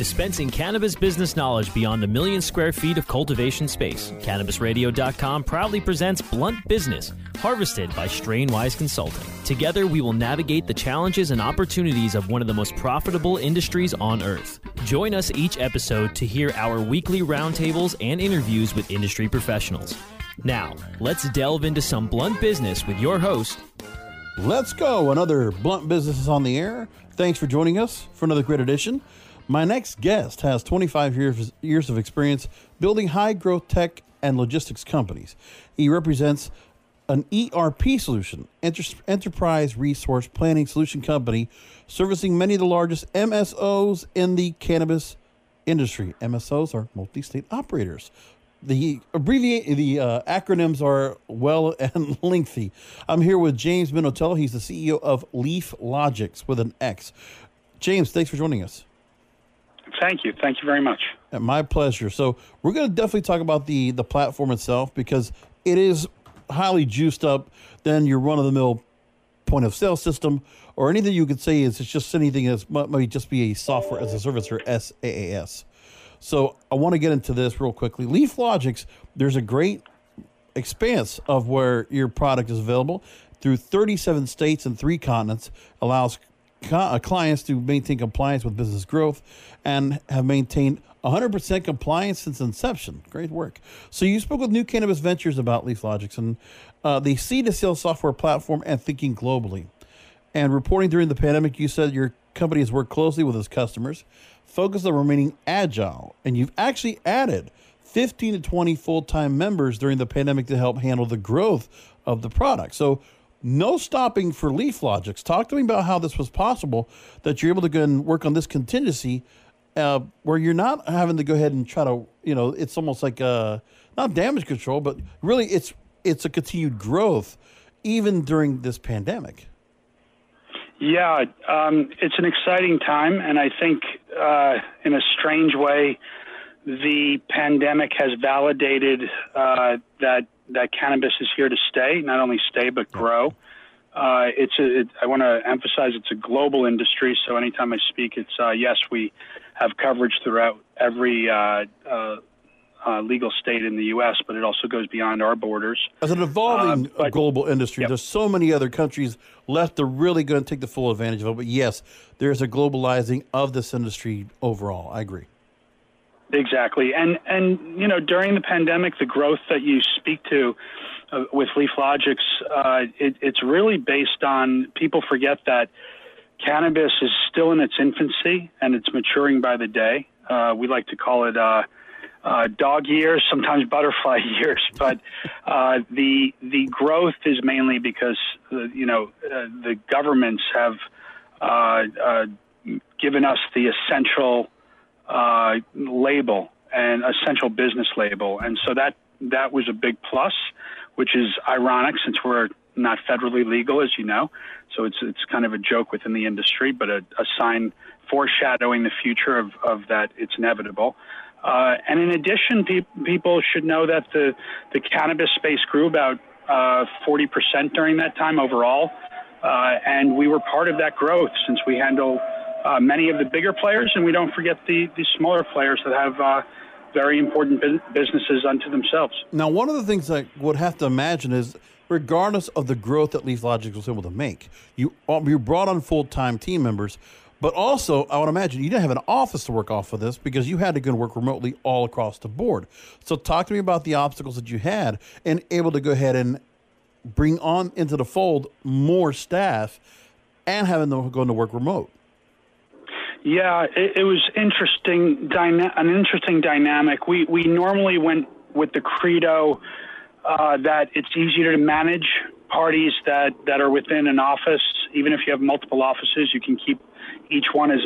Dispensing cannabis business knowledge beyond a million square feet of cultivation space, CannabisRadio.com proudly presents Blunt Business, harvested by Strainwise Consulting. Together, we will navigate the challenges and opportunities of one of the most profitable industries on earth. Join us each episode to hear our weekly roundtables and interviews with industry professionals. Now, let's delve into some Blunt Business with your host. Let's go. Another Blunt Business is on the air. Thanks for joining us for another great edition. My next guest has 25 years of experience building high-growth tech and logistics companies. He represents an ERP solution, Enterprise Resource Planning Solution Company, servicing many of the largest MSOs in the cannabis industry. MSOs are multi-state operators. The acronyms are well and lengthy. I'm here with James Minotello. He's the CEO of Leaf Logix with an X. James, thanks for joining us. Thank you. Thank you very much. And my pleasure. So we're going to definitely talk about the platform itself because it is highly juiced up than your run-of-the-mill point-of-sale system or anything you could say is it's just anything that might just be a software as a service or SaaS. So I want to get into this real quickly. Leaf Logix, there's a great expanse of where your product is available through 37 states and 3 continents, allows clients to maintain compliance with business growth and have maintained 100% compliance since inception. Great work. So you spoke with New Cannabis Ventures about Leaf Logix and the seed-to-sale software platform and thinking globally. And reporting during the pandemic, you said your company has worked closely with its customers, focused on remaining agile, and you've actually added 15 to 20 full-time members during the pandemic to help handle the growth of the product. So no stopping for Leaf Logix. Talk to me about how this was possible, that you're able to go and work on this contingency where you're not having to go ahead and try to, it's almost like not damage control, but really it's a continued growth even during this pandemic. Yeah, it's an exciting time. And I think in a strange way, the pandemic has validated that cannabis is here to stay, not only stay, but grow. I want to emphasize it's a global industry. So anytime I speak, it's yes, we have coverage throughout every legal state in the U.S., but it also goes beyond our borders. As an evolving global industry, There's so many other countries left that are really going to take the full advantage of it. But yes, there's a globalizing of this industry overall. I agree. Exactly. And during the pandemic, the growth that you speak to with Leaf Logix, it's really based on people forget that Cannabis is still in its infancy, and it's maturing by the day. We like to call it dog years, sometimes butterfly years. But the growth is mainly because, the governments have given us the essential label, an essential business label. And so that was a big plus, which is ironic since we're not federally legal, as you know. So it's kind of a joke within the industry, but a sign foreshadowing the future of that it's inevitable. And in addition, people should know that the cannabis space grew about 40% during that time overall. And we were part of that growth since we handle many of the bigger players, and we don't forget the smaller players that have very important businesses unto themselves. Now, one of the things I would have to imagine is, regardless of the growth that Leaf Logix was able to make, you brought on full-time team members, but also, I would imagine, you didn't have an office to work off of this because you had to go and work remotely all across the board. So talk to me about the obstacles that you had and able to go ahead and bring on into the fold more staff and having them go into work remote. Yeah, it was interesting. An interesting dynamic. We normally went with the credo that it's easier to manage parties that are within an office. Even if you have multiple offices, you can keep each one as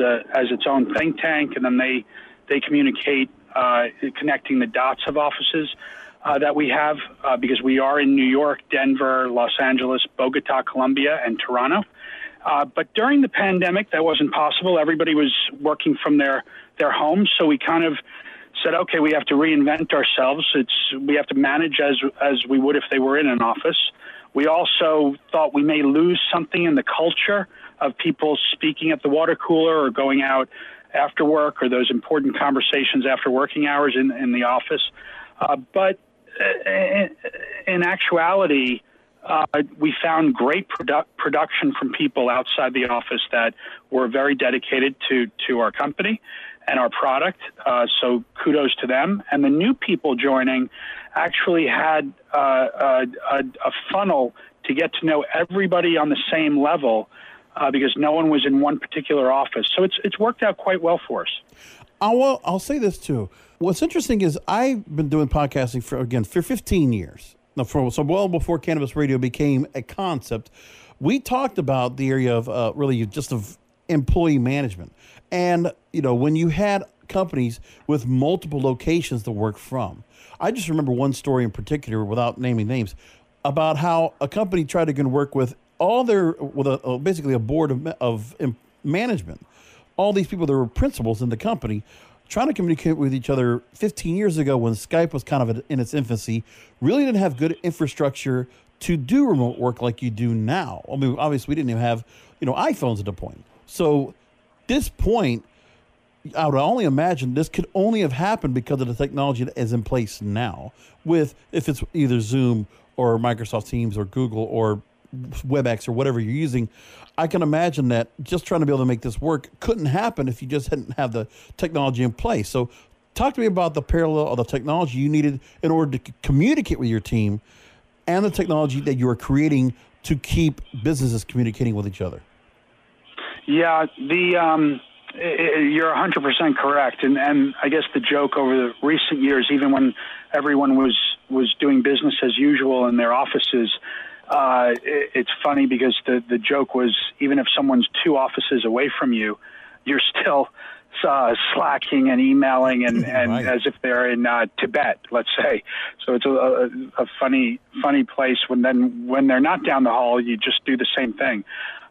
its own think tank, and then they communicate, connecting the dots of offices that we have because we are in New York, Denver, Los Angeles, Bogota, Colombia, and Toronto. But during the pandemic, that wasn't possible. Everybody was working from their homes, so we kind of said, okay, we have to reinvent ourselves. We have to manage as we would if they were in an office. We also thought we may lose something in the culture of people speaking at the water cooler or going out after work or those important conversations after working hours in the office. But in actuality, we found great production from people outside the office that were very dedicated to our company and our product. So kudos to them. And the new people joining actually had a funnel to get to know everybody on the same level because no one was in one particular office. So it's worked out quite well for us. I'll say this too. What's interesting is I've been doing podcasting for 15 years. Now, so well before Cannabis Radio became a concept, we talked about the area of really just of employee management. And, when you had companies with multiple locations to work from, I just remember one story in particular, without naming names, about how a company tried to go and work with basically a board of management, all these people that were principals in the company, trying to communicate with each other 15 years ago when Skype was kind of in its infancy, really didn't have good infrastructure to do remote work like you do now. I mean, obviously, we didn't even have, iPhones at the point. So this point, I would only imagine this could only have happened because of the technology that is in place now, if it's either Zoom or Microsoft Teams or Google or WebEx or whatever you're using. I can imagine that just trying to be able to make this work couldn't happen if you just hadn't have the technology in place. So talk to me about the parallel of the technology you needed in order to communicate with your team and the technology that you are creating to keep businesses communicating with each other. Yeah, you're 100% correct. And I guess the joke over the recent years, even when everyone was doing business as usual in their offices, it's funny because the joke was, even if someone's two offices away from you, you're still slacking and emailing and right, as if they're in Tibet, let's say. So it's a funny place when they're not down the hall, you just do the same thing.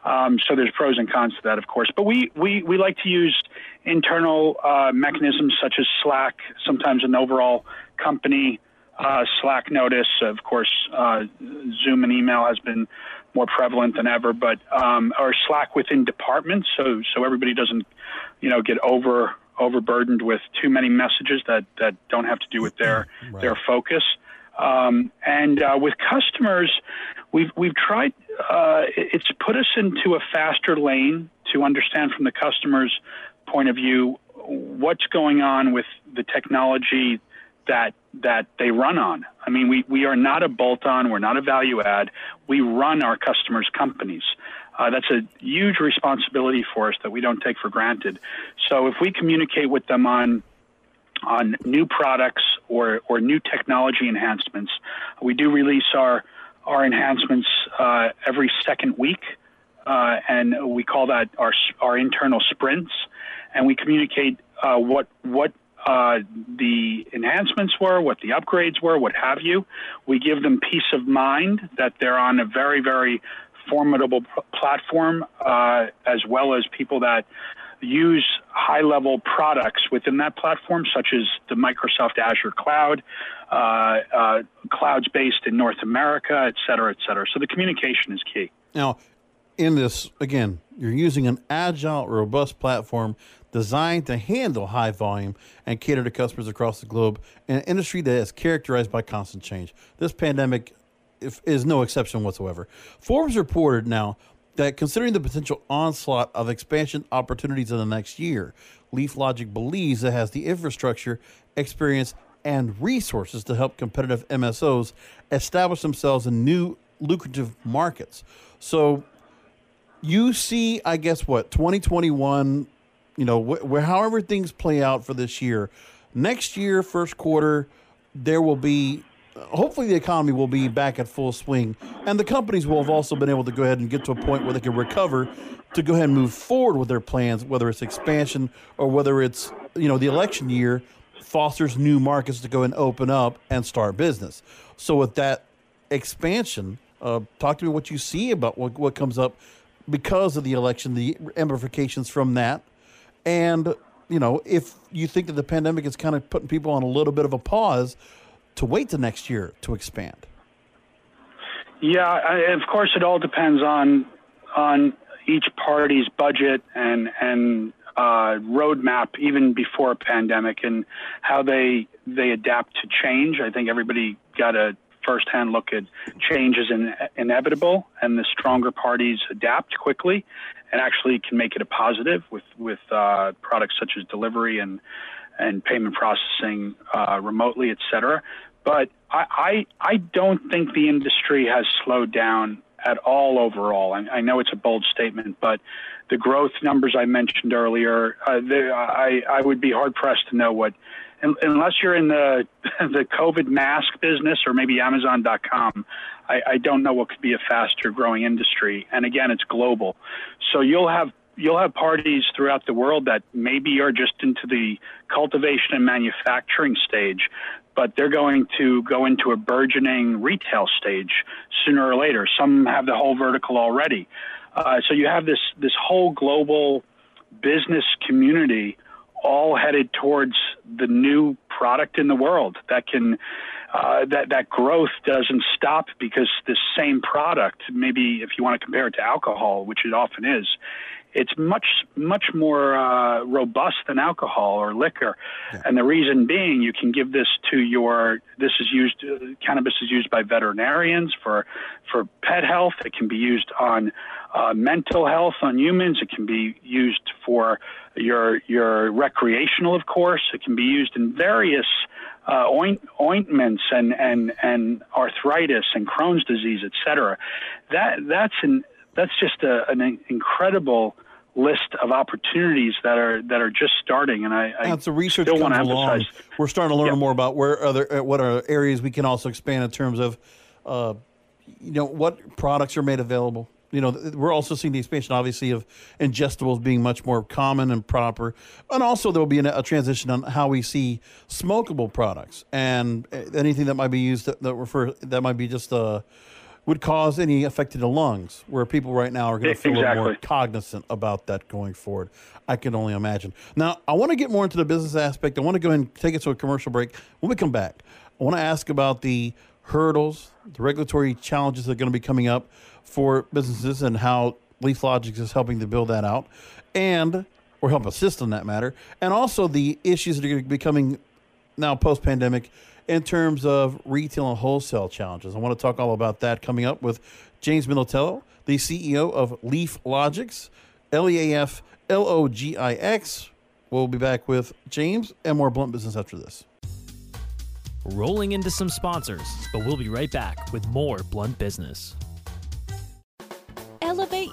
So there's pros and cons to that, of course. But we like to use internal mechanisms such as Slack, sometimes an overall company Slack notice. Of course, Zoom and email has been more prevalent than ever, but or Slack within departments, so everybody doesn't, get overburdened with too many messages that don't have to do with their focus. And with customers, we've tried. It's put us into a faster lane to understand from the customer's point of view what's going on with the technology that they run on. I mean, we are not a bolt-on. We're not a value add. We run our customers' companies. That's a huge responsibility for us that we don't take for granted. So if we communicate with them on new products or new technology enhancements, we do release our enhancements every second week, and we call that our internal sprints, and we communicate what the enhancements were, what the upgrades were, what have you. We give them peace of mind that they're on a very, very formidable platform, as well as people that use high-level products within that platform, such as the Microsoft Azure Cloud, clouds based in North America, et cetera, et cetera. So the communication is key. Now, in this, again, you're using an agile, robust platform designed to handle high volume and cater to customers across the globe in an industry that is characterized by constant change. This pandemic is no exception whatsoever. Forbes reported now that considering the potential onslaught of expansion opportunities in the next year, Leaf Logix believes it has the infrastructure, experience, and resources to help competitive MSOs establish themselves in new lucrative markets. So you see, I guess, 2021, however things play out for this year. Next year, first quarter, there will be, hopefully the economy will be back at full swing, and the companies will have also been able to go ahead and get to a point where they can recover to go ahead and move forward with their plans, whether it's expansion or whether it's, the election year fosters new markets to go and open up and start business. So with that expansion, talk to me what you see about what comes up because of the election, the ramifications from that, and, if you think that the pandemic is kind of putting people on a little bit of a pause to wait the next year to expand. Yeah, of course, it all depends on each party's budget and roadmap, even before a pandemic, and how they adapt to change. I think everybody got a firsthand look at change is inevitable, and the stronger parties adapt quickly and actually can make it a positive with products such as delivery and payment processing remotely, et cetera. But I don't think the industry has slowed down at all overall. I know it's a bold statement, but the growth numbers I mentioned earlier, I would be hard-pressed to know what, unless you're in the COVID mask business or maybe Amazon.com, I don't know what could be a faster-growing industry. And again, it's global. So you'll have parties throughout the world that maybe are just into the cultivation and manufacturing stage, but they're going to go into a burgeoning retail stage sooner or later. Some have the whole vertical already. So you have this whole global business community all headed towards the new product in the world that can that growth doesn't stop, because this same product, maybe if you want to compare it to alcohol, which it often is, it's much more robust than alcohol or liquor. Yeah. And the reason being, you can give this to cannabis is used by veterinarians for pet health. It can be used on mental health on humans. It can be used for your recreational, of course. It can be used in various ointments and arthritis and Crohn's disease, et cetera. That's just an incredible list of opportunities that are just starting, and I still want to emphasize. We're starting to learn more about what are areas we can also expand in terms of, what products are made available. We're also seeing the expansion, obviously, of ingestibles being much more common and proper, and also there will be a transition on how we see smokable products and anything that might be used that might be just would cause any effect to the lungs, where people right now are going to feel a little more cognizant about that going forward. I can only imagine. Now, I want to get more into the business aspect. I want to go ahead and take it to a commercial break. When we come back, I want to ask about the hurdles, the regulatory challenges that are going to be coming up for businesses, and how Leaf Logix is helping to build that out or help assist in that matter, and also the issues that are going to be coming now post-pandemic in terms of retail and wholesale challenges. I want to talk all about that coming up with James Minotello, the CEO of Leaf Logix, LeafLogix. We'll be back with James and more Blunt Business after this. Rolling into some sponsors, but we'll be right back with more Blunt Business. Elevate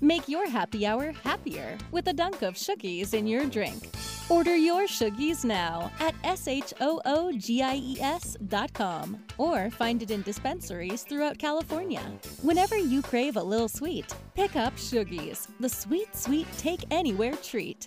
Make your happy hour happier with a dunk of Shoogies in your drink. Order your Shoogies now at shoogies.com or find it in dispensaries throughout California. Whenever you crave a little sweet, pick up Shoogies, the sweet, sweet take-anywhere treat.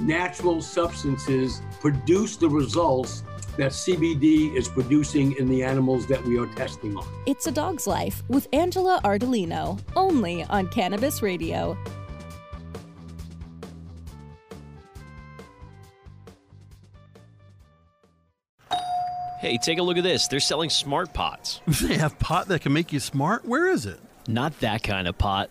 natural substances produce the results that CBD is producing in the animals that we are testing on. It's a Dog's Life with Angela Ardolino, only on Cannabis Radio. Hey, take a look at this. They're selling SmartPots. They have pot that can make you smart? Where is it? Not that kind of pot.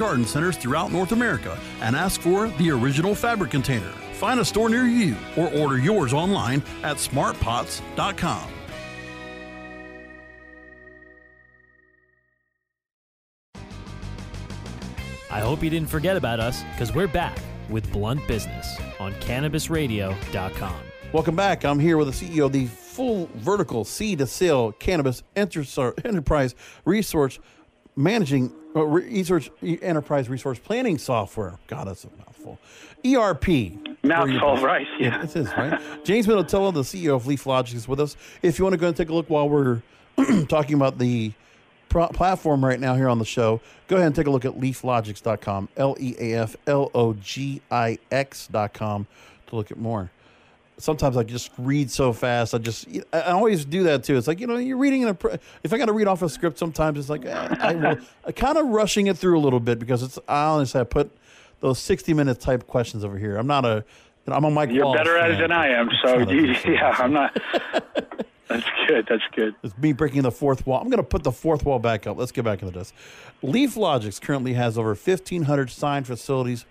garden centers throughout North America and ask for the original fabric container. Find a store near you or order yours online at smartpots.com. I hope you didn't forget about us, because we're back with Blunt Business on CannabisRadio.com. Welcome back. I'm here with the CEO of the full vertical seed-to-sale cannabis enterprise resource managing enterprise resource planning software. God, that's a mouthful. ERP. Mouthful, right? Yeah, it is, right? James Minotello, the CEO of Leaf Logix, is with us. If you want to go and take a look while we're talking about the platform right now here on the show, go ahead and take a look at leaflogix.com, leaflogix.com, to look at more. Sometimes I just read so fast. I always do that too. It's like, you're reading if I got to read off a script, sometimes it's like, I'm kind of rushing it through a little bit, because I put those 60-minute type questions over here. I'm on my call. You're better at it than I am. So I'm not. That's good. It's me breaking the fourth wall. I'm going to put the fourth wall back up. Let's get back into this. Leaf Logix currently has over 1,500 signed facilities.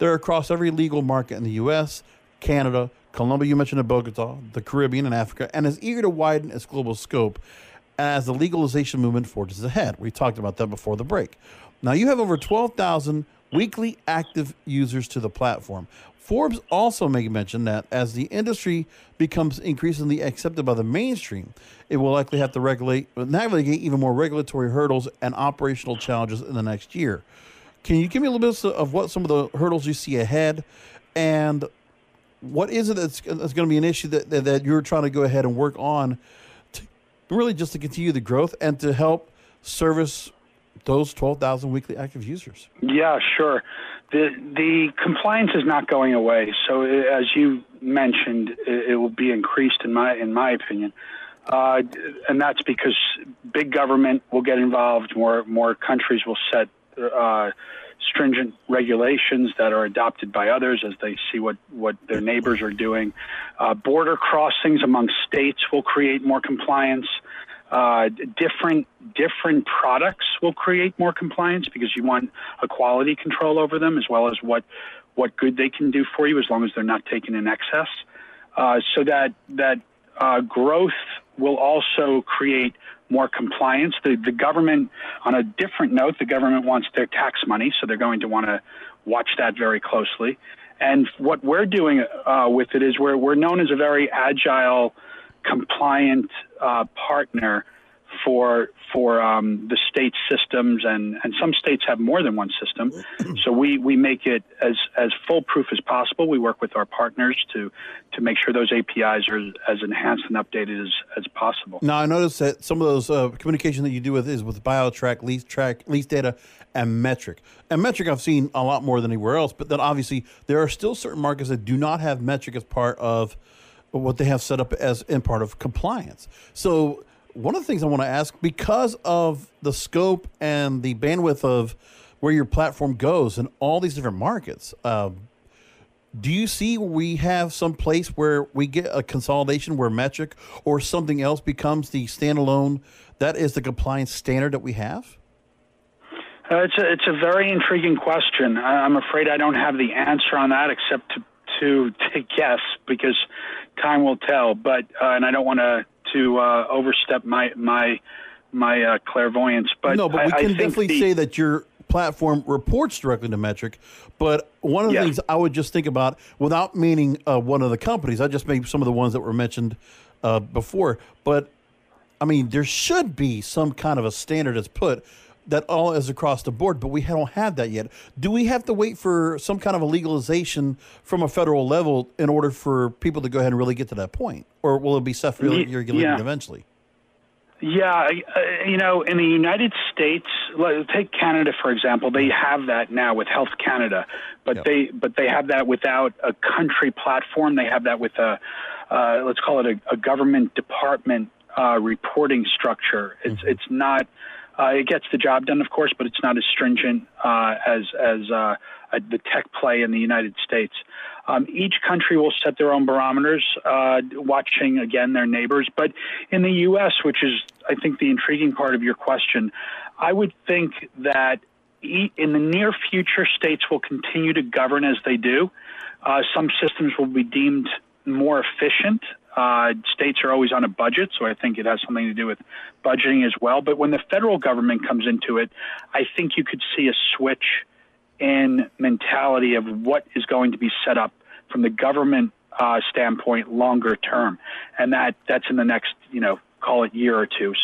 They're across every legal market in the U.S., Canada, Colombia, you mentioned in Bogota, the Caribbean, and Africa, and is eager to widen its global scope as the legalization movement forges ahead. We talked about that before the break. Now, you have over 12,000 weekly active users to the platform. Forbes also made mention that as the industry becomes increasingly accepted by the mainstream, it will likely have to navigate even more regulatory hurdles and operational challenges in the next year. Can you give me a little bit of what some of the hurdles you see ahead, and what is it that's going to be an issue that you're trying to go ahead and work on, to really just to continue the growth and to help service those 12,000 weekly active users? Yeah, sure. The compliance is not going away. So as you mentioned, it will be increased in my opinion. And that's because big government will get involved. More countries will set stringent regulations that are adopted by others as they see what their neighbors are doing. Border crossings among states will create more compliance. Different products will create more compliance, because you want a quality control over them, as well as what good they can do for you, as long as they're not taken in excess. So that growth will also create more compliance. The government, on a different note, the government wants their tax money, so they're going to want to watch that very closely. And what we're doing with it is we're known as a very agile, compliant partner for the state systems, and some states have more than one system. So we make it as foolproof as possible. We work with our partners to make sure those APIs are as enhanced and updated as possible. Now, I noticed that some of those communication that you do with is with BioTrack, LeaseTrack, LeaseData, and Metric. And Metric I've seen a lot more than anywhere else, but then obviously there are still certain markets that do not have Metric as part of what they have set up as in part of compliance. So one of the things I want to ask, because of the scope and the bandwidth of where your platform goes in all these different markets, do you see we have some place where we get a consolidation where Metric or something else becomes the standalone, that is the compliance standard that we have? It's a very intriguing question. I'm afraid I don't have the answer on that except to guess, because time will tell. But and I don't want to overstep my clairvoyance. But no, but we can definitely say that your platform reports directly to Metric. But one of the things I would just think about, without meaning one of the companies, I just made some of the ones that were mentioned before. But I mean, there should be some kind of a standard that's put. That all is across the board, but we don't have that yet. Do we have to wait for some kind of a legalization from a federal level in order for people to go ahead and really get to that point? Or will it be self-regulated eventually? Yeah, you know, in the United States, take Canada, for example. They have that now with Health Canada, but they have that without a country platform. They have that with a, let's call it a government department reporting structure. It's not... it gets the job done, of course, but it's not as stringent as the tech play in the United States. Each country will set their own barometers, watching, again, their neighbors. But in the U.S., which is, I think, the intriguing part of your question, I would think that in the near future, states will continue to govern as they do. Some systems will be deemed more efficient. States are always on a budget, so I think it has something to do with budgeting as well. But when the federal government comes into it, I think you could see a switch in mentality of what is going to be set up from the government standpoint longer term. And that's in the next, call it year or two.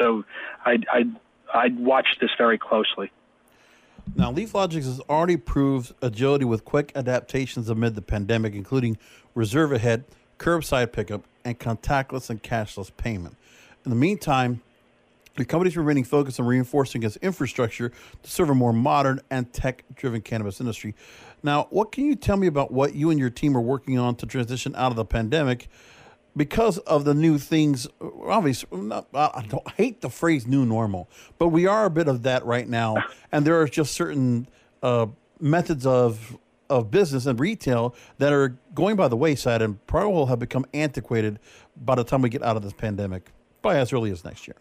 So I'd watch this very closely. Now, Leaf Logix has already proved agility with quick adaptations amid the pandemic, including reserve ahead, curbside pickup, and contactless and cashless payment. In the meantime, the company's remaining focused on reinforcing its infrastructure to serve a more modern and tech-driven cannabis industry. Now, what can you tell me about what you and your team are working on to transition out of the pandemic because of the new things? Obviously, I hate the phrase new normal, but we are a bit of that right now, and there are just certain methods of business and retail that are going by the wayside and probably will have become antiquated by the time we get out of this pandemic, probably as early as next year.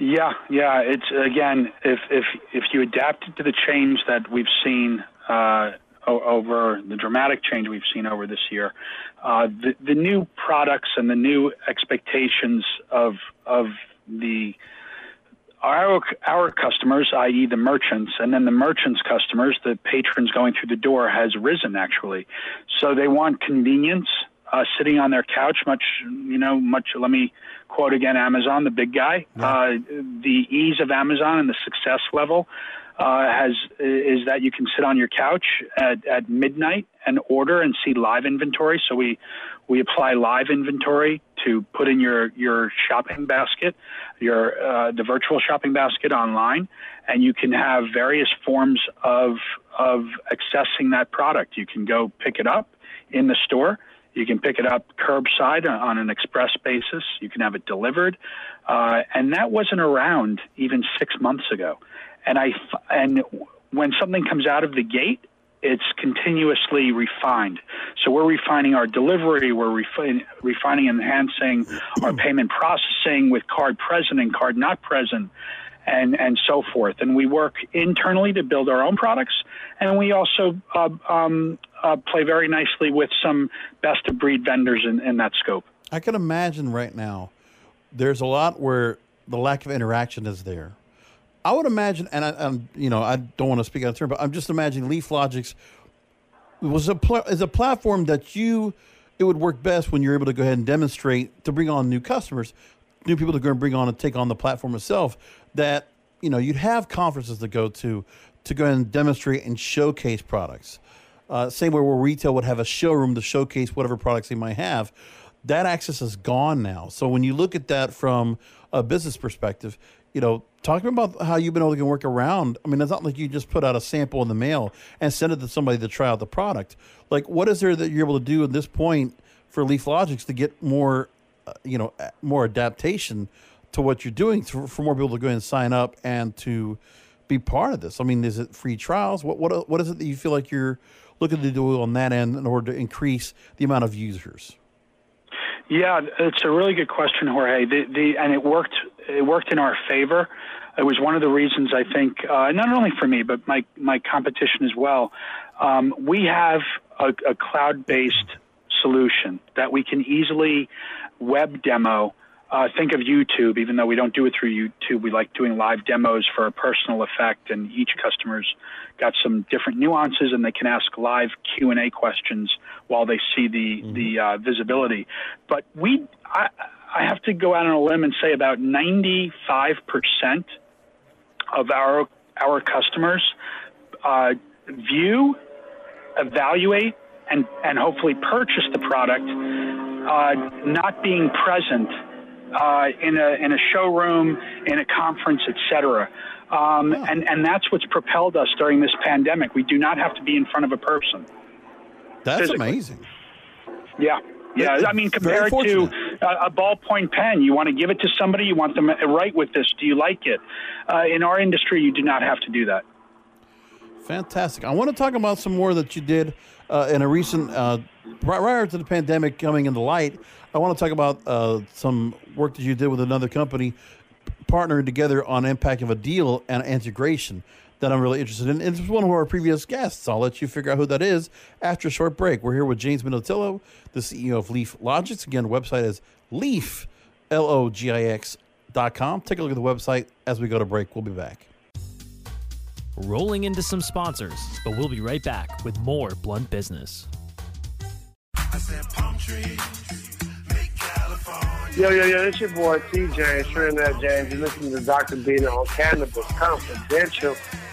Yeah. It's, again, if you adapted to the change that we've seen over the dramatic change we've seen over this year, the new products and the new expectations of our customers, i.e. the merchants, and then the merchants' customers, the patrons going through the door, has risen, actually. So they want convenience, sitting on their couch, let me quote again Amazon, the big guy. Yeah. The ease of Amazon and the success level is that you can sit on your couch at midnight and order and see live inventory. So we apply live inventory to put in your shopping basket, the virtual shopping basket online, and you can have various forms of accessing that product. You can go pick it up in the store. You can pick it up curbside on an express basis. You can have it delivered, and that wasn't around even 6 months ago. And when something comes out of the gate, it's continuously refined. So we're refining our delivery. We're refining and enhancing our payment processing with card present and card not present, and so forth. And we work internally to build our own products, and we also play very nicely with some best-of-breed vendors in that scope. I can imagine right now there's a lot where the lack of interaction is there. I would imagine, and I don't want to speak out of turn, but I'm just imagining Leaf Logix is a platform that it would work best when you're able to go ahead and demonstrate to bring on new customers. new people to go and bring on and take on the platform itself, that, you know, you'd have conferences to go and demonstrate and showcase products. Same way where retail would have a showroom to showcase whatever products they might have. That access is gone now. So when you look at that from a business perspective, you know, talking about how you've been able to work around, I mean, it's not like you just put out a sample in the mail and send it to somebody to try out the product. Like, what is there that you're able to do at this point for Leaf Logix to get more, more adaptation to what you're doing for more people to go and sign up and to be part of this? I mean, is it free trials? What is it that you feel like you're looking to do on that end in order to increase the amount of users? Yeah, it's a really good question, Jorge. And it worked in our favor. It was one of the reasons, I think, not only for me, but my competition as well. We have a cloud-based solution that we can easily web demo. Think of YouTube, even though we don't do it through YouTube. We like doing live demos for a personal effect, and each customer's got some different nuances, and they can ask live Q&A questions while they see the visibility. But I have to go out on a limb and say about 95% of our customers view, evaluate, and hopefully purchase the product, not being present in a showroom, in a conference, etc. And that's what's propelled us during this pandemic. We do not have to be in front of a person. That's physically amazing. Yeah. Yeah, I mean, compared to a ballpoint pen, you want to give it to somebody, you want them to write with this. Do you like it? In our industry, you do not have to do that. Fantastic. I want to talk about some more that you did in a recent, prior to the pandemic coming into light. I want to talk about some work that you did with another company, partnering together on impact of a deal and integration that I'm really interested in. It's one of our previous guests. I'll let you figure out who that is after a short break. We're here with James Minotello, the CEO of Leaf Logix. Again, the website is leaflogix.com. Take a look at the website as we go to break. We'll be back. Rolling into some sponsors, but we'll be right back with more Blunt Business. I said palm trees, make California. Yo, this your boy TJ, Trinidad James. You're listening to Dr. Bina on Cannabis Confidential.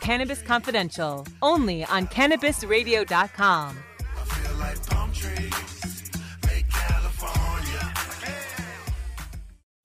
Cannabis Confidential, only on CannabisRadio.com. I feel like palm trees make California.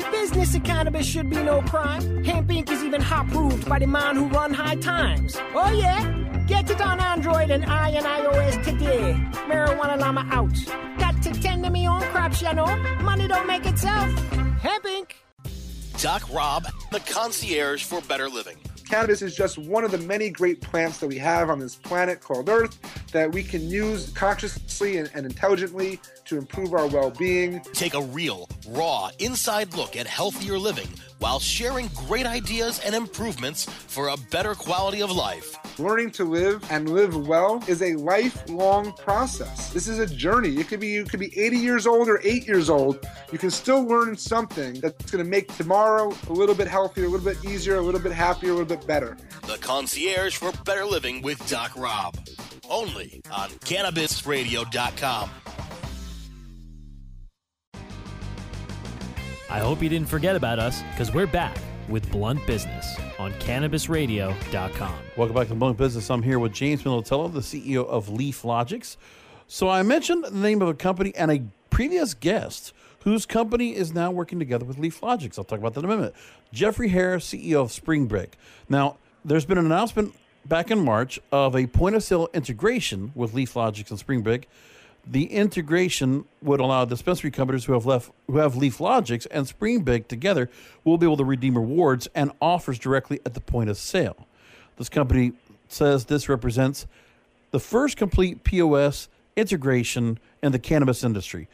The business of cannabis should be no crime. Hemp Inc. is even hot-proofed by the man who run High Times. Oh, yeah? Get it on Android and iOS today. Marijuana Llama out. Got to tend to me own crops, you know. Money don't make itself. Hemp Inc. Doc Rob, the concierge for better living. Cannabis is just one of the many great plants that we have on this planet called Earth that we can use consciously and intelligently to improve our well-being. Take a real, raw, inside look at healthier living while sharing great ideas and improvements for a better quality of life. Learning to live and live well is a lifelong process. This is a journey. You could be 80 years old or 8 years old. You can still learn something that's going to make tomorrow a little bit healthier, a little bit easier, a little bit happier, a little bit better. The Concierge for Better Living with Doc Rob. Only on CannabisRadio.com. I hope you didn't forget about us, because we're back with Blunt Business on CannabisRadio.com. Welcome back to Blunt Business. I'm here with James Minotello, the CEO of Leaf Logix. So I mentioned the name of a company and a previous guest whose company is now working together with Leaf Logix. I'll talk about that in a minute. Jeffrey Hare, CEO of Springbrick. Now, there's been an announcement back in March of a point-of-sale integration with Leaf Logix and Springbrick. The integration would allow dispensary companies who have Leaf Logix and Springbrick together will be able to redeem rewards and offers directly at the point of sale. This company says this represents the first complete POS integration in the cannabis industry.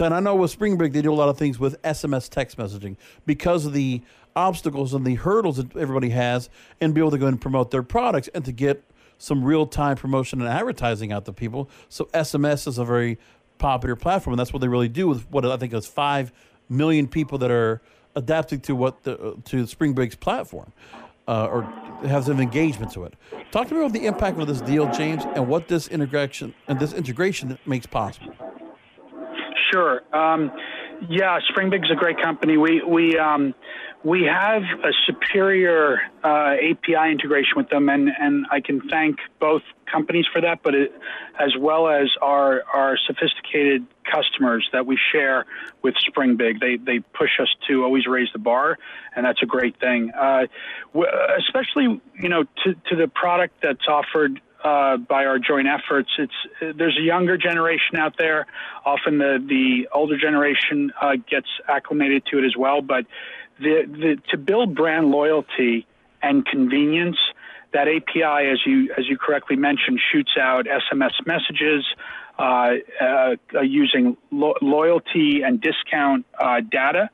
And I know with Springbrick, they do a lot of things with SMS text messaging because of the obstacles and the hurdles that everybody has and be able to go and promote their products and to get some real-time promotion and advertising out to people. So SMS is a very popular platform, and that's what they really do with what I think is 5 million people that are adapting to to Springbrick's platform or have some engagement to it. Talk to me about the impact of this deal, James, and what this integration makes possible. Sure. Yeah, Springbig's a great company. We have a superior API integration with them, and I can thank both companies for that, but as well as our sophisticated customers that we share with Springbig. They push us to always raise the bar, and that's a great thing. Especially, to the product that's offered by our joint efforts, there's a younger generation out there. Often the older generation gets acclimated to it as well, but to build brand loyalty and convenience, that API, as you correctly mentioned, shoots out SMS messages using loyalty and discount data.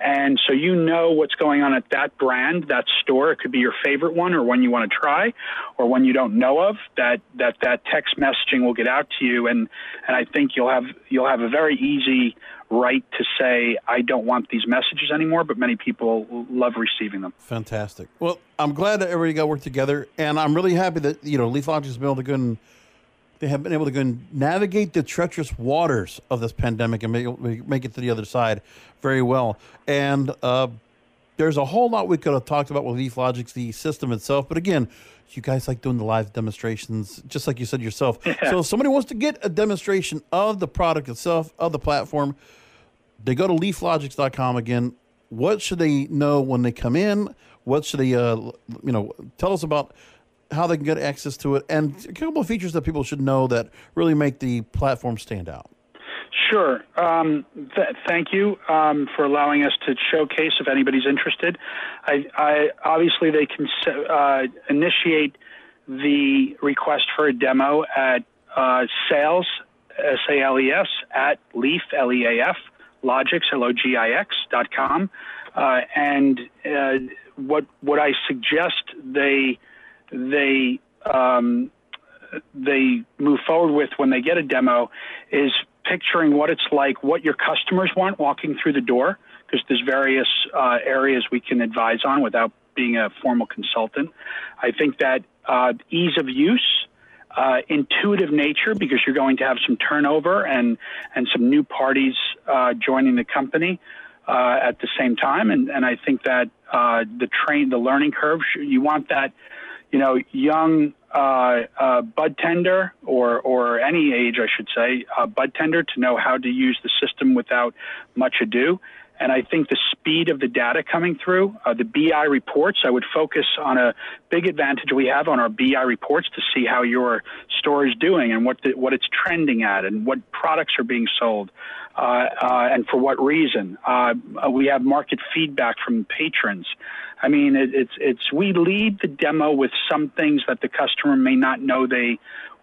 And so you know what's going on at that brand, that store. It could be your favorite one or one you want to try or one you don't know of, that text messaging will get out to you. And I think you'll have a very easy right to say, I don't want these messages anymore, but many people love receiving them. Fantastic. Well, I'm glad that everybody got work together. And I'm really happy that, Leaf Logix has been able to go and they have been able to go and navigate the treacherous waters of this pandemic and make it to the other side very well. And there's a whole lot we could have talked about with Leaf Logix, the system itself. But again, you guys like doing the live demonstrations, just like you said yourself. Yeah. So if somebody wants to get a demonstration of the product itself, of the platform, they go to leaflogix.com again. What should they know when they come in? What should they, tell us about how they can get access to it, and a couple of features that people should know that really make the platform stand out. Sure. Thank you for allowing us to showcase if anybody's interested. I obviously, they can initiate the request for a demo at sales, S-A-L-E-S, at Leaf, L-E-A-F, Logix, L-O-G-I-X.com. What I suggest they move forward with when they get a demo is picturing what it's like, what your customers want walking through the door, because there's various areas we can advise on without being a formal consultant. I think that ease of use, intuitive nature, because you're going to have some turnover and some new parties joining the company at the same time. And I think that the learning curve, you want that, young bud tender or any age, I should say, bud tender to know how to use the system without much ado. And I think the speed of the data coming through, the BI reports, I would focus on a big advantage we have on our BI reports to see how your store is doing and what it's trending at and what products are being sold and for what reason. We have market feedback from patrons. I mean, we lead the demo with some things that the customer may not know they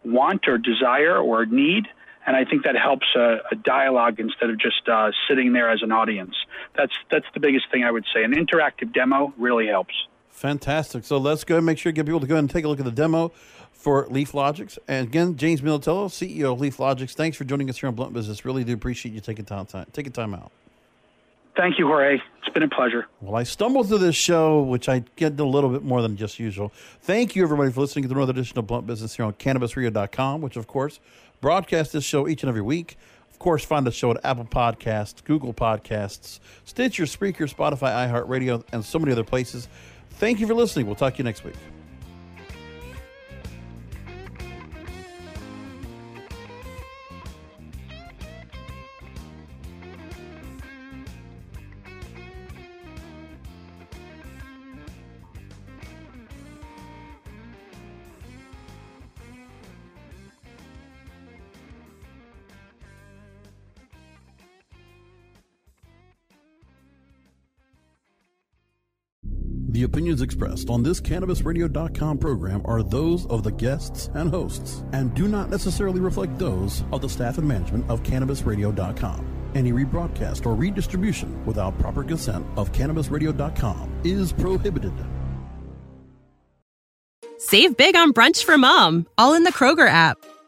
want or desire or need. And I think that helps a dialogue instead of just sitting there as an audience. That's the biggest thing I would say. An interactive demo really helps. Fantastic. So let's go and make sure to get people to go ahead and take a look at the demo for Leaf Logix. And again, James Minotello, CEO of Leaf Logix, thanks for joining us here on Blunt Business. Really do appreciate you taking time out. Thank you, Jorge. It's been a pleasure. Well, I stumbled through this show, which I get a little bit more than just usual. Thank you, everybody, for listening to another edition of Blunt Business here on CannabisRadio.com, which, of course, broadcast this show each and every week. Of course, find the show at Apple Podcasts, Google Podcasts, Stitcher, Spreaker, Spotify, iHeartRadio, and so many other places. Thank you for listening. We'll talk to you next week. The opinions expressed on this CannabisRadio.com program are those of the guests and hosts and do not necessarily reflect those of the staff and management of CannabisRadio.com. Any rebroadcast or redistribution without proper consent of CannabisRadio.com is prohibited. Save big on brunch for mom, all in the Kroger app.